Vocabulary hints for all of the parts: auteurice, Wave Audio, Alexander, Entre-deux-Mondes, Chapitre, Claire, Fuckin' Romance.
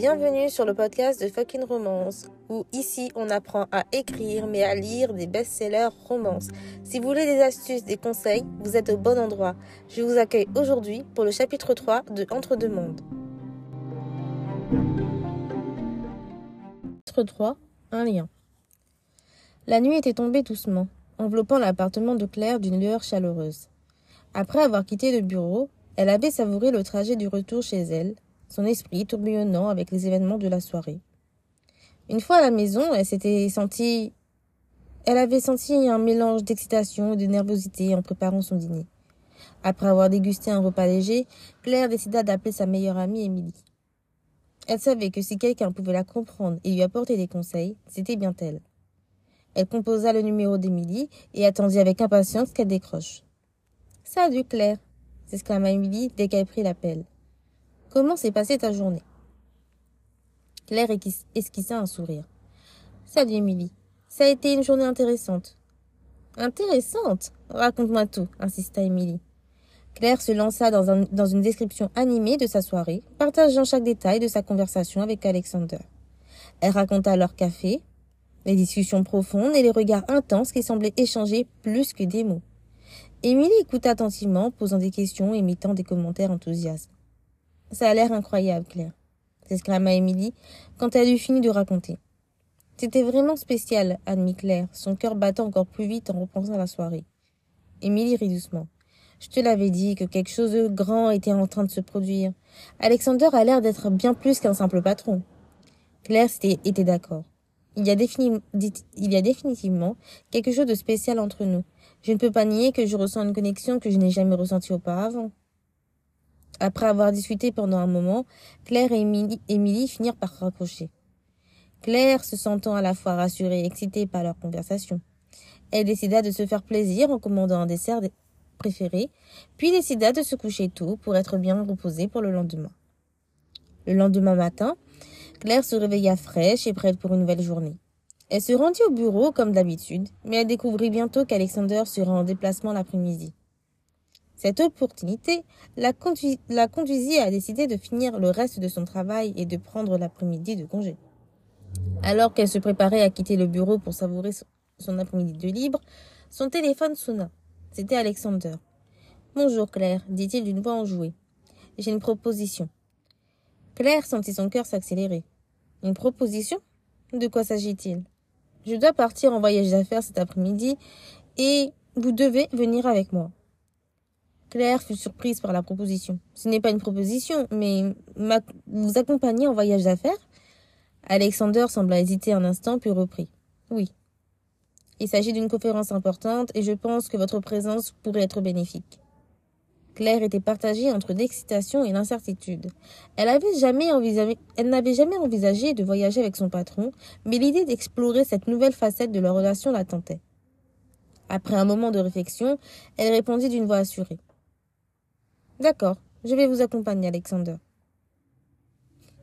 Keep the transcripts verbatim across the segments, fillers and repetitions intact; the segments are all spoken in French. Bienvenue sur le podcast de Fuckin' Romance, où ici on apprend à écrire mais à lire des best-sellers romances. Si vous voulez des astuces, des conseils, vous êtes au bon endroit. Je vous accueille aujourd'hui pour le chapitre trois de Entre-deux-Mondes. Chapitre trois, un lien. La nuit était tombée doucement, enveloppant l'appartement de Claire d'une lueur chaleureuse. Après avoir quitté le bureau, elle avait savouré le trajet du retour chez elle, son esprit tourbillonnant avec les événements de la soirée. Une fois à la maison, elle s'était sentie... Elle avait senti un mélange d'excitation et de nervosité en préparant son dîner. Après avoir dégusté un repas léger, Claire décida d'appeler sa meilleure amie Émilie. Elle savait que si quelqu'un pouvait la comprendre et lui apporter des conseils, c'était bien elle. Elle composa le numéro d'Émilie et attendit avec impatience qu'elle décroche. « Salut Claire !» s'exclama Émilie dès qu'elle prit l'appel. « Comment s'est passée ta journée ?» Claire esquissa un sourire. « Salut, Émilie. Ça a été une journée intéressante. »« Intéressante ? Raconte-moi tout, » insista Émilie. Claire se lança dans, un, dans une description animée de sa soirée, partageant chaque détail de sa conversation avec Alexander. Elle raconta leur café, les discussions profondes et les regards intenses qui semblaient échanger plus que des mots. Émilie écouta attentivement, posant des questions et émettant des commentaires enthousiastes. « Ça a l'air incroyable, Claire !» s'exclama Émilie quand elle eut fini de raconter. « C'était vraiment spécial, » admit Claire, son cœur battant encore plus vite en repensant à la soirée. Émilie rit doucement. « Je te l'avais dit que quelque chose de grand était en train de se produire. Alexander a l'air d'être bien plus qu'un simple patron. » Claire était, était d'accord. « Il y a défini, dit, il y a définitivement quelque chose de spécial entre nous. Je ne peux pas nier que je ressens une connexion que je n'ai jamais ressentie auparavant. » Après avoir discuté pendant un moment, Claire et Émilie, Émilie finirent par raccrocher. Claire se sentant à la fois rassurée et excitée par leur conversation. Elle décida de se faire plaisir en commandant un dessert préféré, puis décida de se coucher tôt pour être bien reposée pour le lendemain. Le lendemain matin, Claire se réveilla fraîche et prête pour une nouvelle journée. Elle se rendit au bureau comme d'habitude, mais elle découvrit bientôt qu'Alexander serait en déplacement l'après-midi. Cette opportunité la, conduis, la conduisit à décider de finir le reste de son travail et de prendre l'après-midi de congé. Alors qu'elle se préparait à quitter le bureau pour savourer son, son après-midi de libre, son téléphone sonna. C'était Alexander. « Bonjour Claire », dit-il d'une voix enjouée. « J'ai une proposition. » Claire sentit son cœur s'accélérer. « Une proposition ? De quoi s'agit-il ? » « Je dois partir en voyage d'affaires cet après-midi et vous devez venir avec moi. » Claire fut surprise par la proposition. « Ce n'est pas une proposition, mais vous accompagnez en voyage d'affaires ?» Alexander sembla hésiter un instant, puis reprit. « Oui. Il s'agit d'une conférence importante et je pense que votre présence pourrait être bénéfique. » Claire était partagée entre l'excitation et l'incertitude. Elle n'avait jamais envisagé, elle n'avait jamais envisagé de voyager avec son patron, mais l'idée d'explorer cette nouvelle facette de leur relation la tentait. Après un moment de réflexion, elle répondit d'une voix assurée. « D'accord, je vais vous accompagner, Alexander. »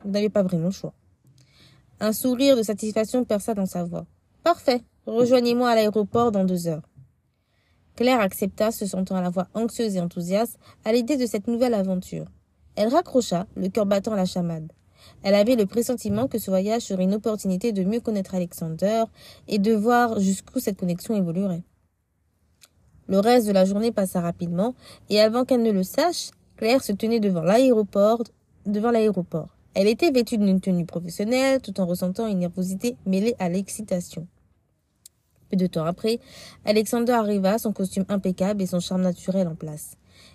Vous n'avez pas vraiment le choix. Un sourire de satisfaction perça dans sa voix. « Parfait, rejoignez-moi à l'aéroport dans deux heures. » Claire accepta, se sentant à la fois anxieuse et enthousiaste, à l'idée de cette nouvelle aventure. Elle raccrocha, le cœur battant la chamade. Elle avait le pressentiment que ce voyage serait une opportunité de mieux connaître Alexander et de voir jusqu'où cette connexion évoluerait. Le reste de la journée passa rapidement, et avant qu'elle ne le sache, Claire se tenait devant l'aéroport. Devant l'aéroport. Elle était vêtue d'une tenue professionnelle, tout en ressentant une nervosité mêlée à l'excitation. Peu de temps après, Alexander arriva, son costume impeccable et son charme naturel en place.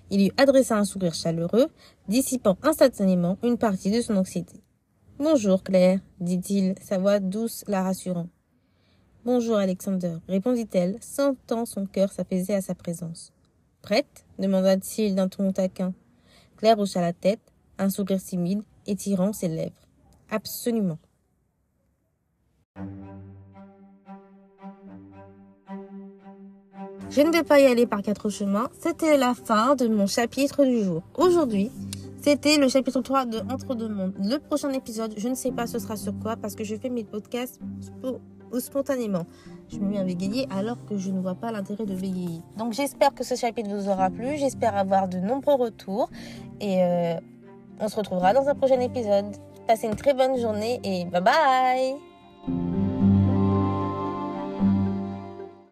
Il lui adressa un sourire chaleureux, dissipant instantanément une partie de son anxiété. « Bonjour Claire », dit-il, sa voix douce la rassurant. « Bonjour, Alexander, » répondit-elle, sentant son cœur s'apaiser à sa présence. « Prête ?» demanda-t-il d'un ton taquin. Claire hocha la tête, un sourire timide, étirant ses lèvres. « Absolument. » Je ne vais pas y aller par quatre chemins, c'était la fin de mon chapitre du jour. Aujourd'hui, c'était le chapitre trois de Entre-deux-Mondes. Le prochain épisode, je ne sais pas ce sera sur quoi, parce que je fais mes podcasts pour... ou spontanément. Je me mets à bégayer alors que je ne vois pas l'intérêt de bégayer. Donc j'espère que ce chapitre vous aura plu, j'espère avoir de nombreux retours et euh, on se retrouvera dans un prochain épisode. Passez une très bonne journée et bye bye!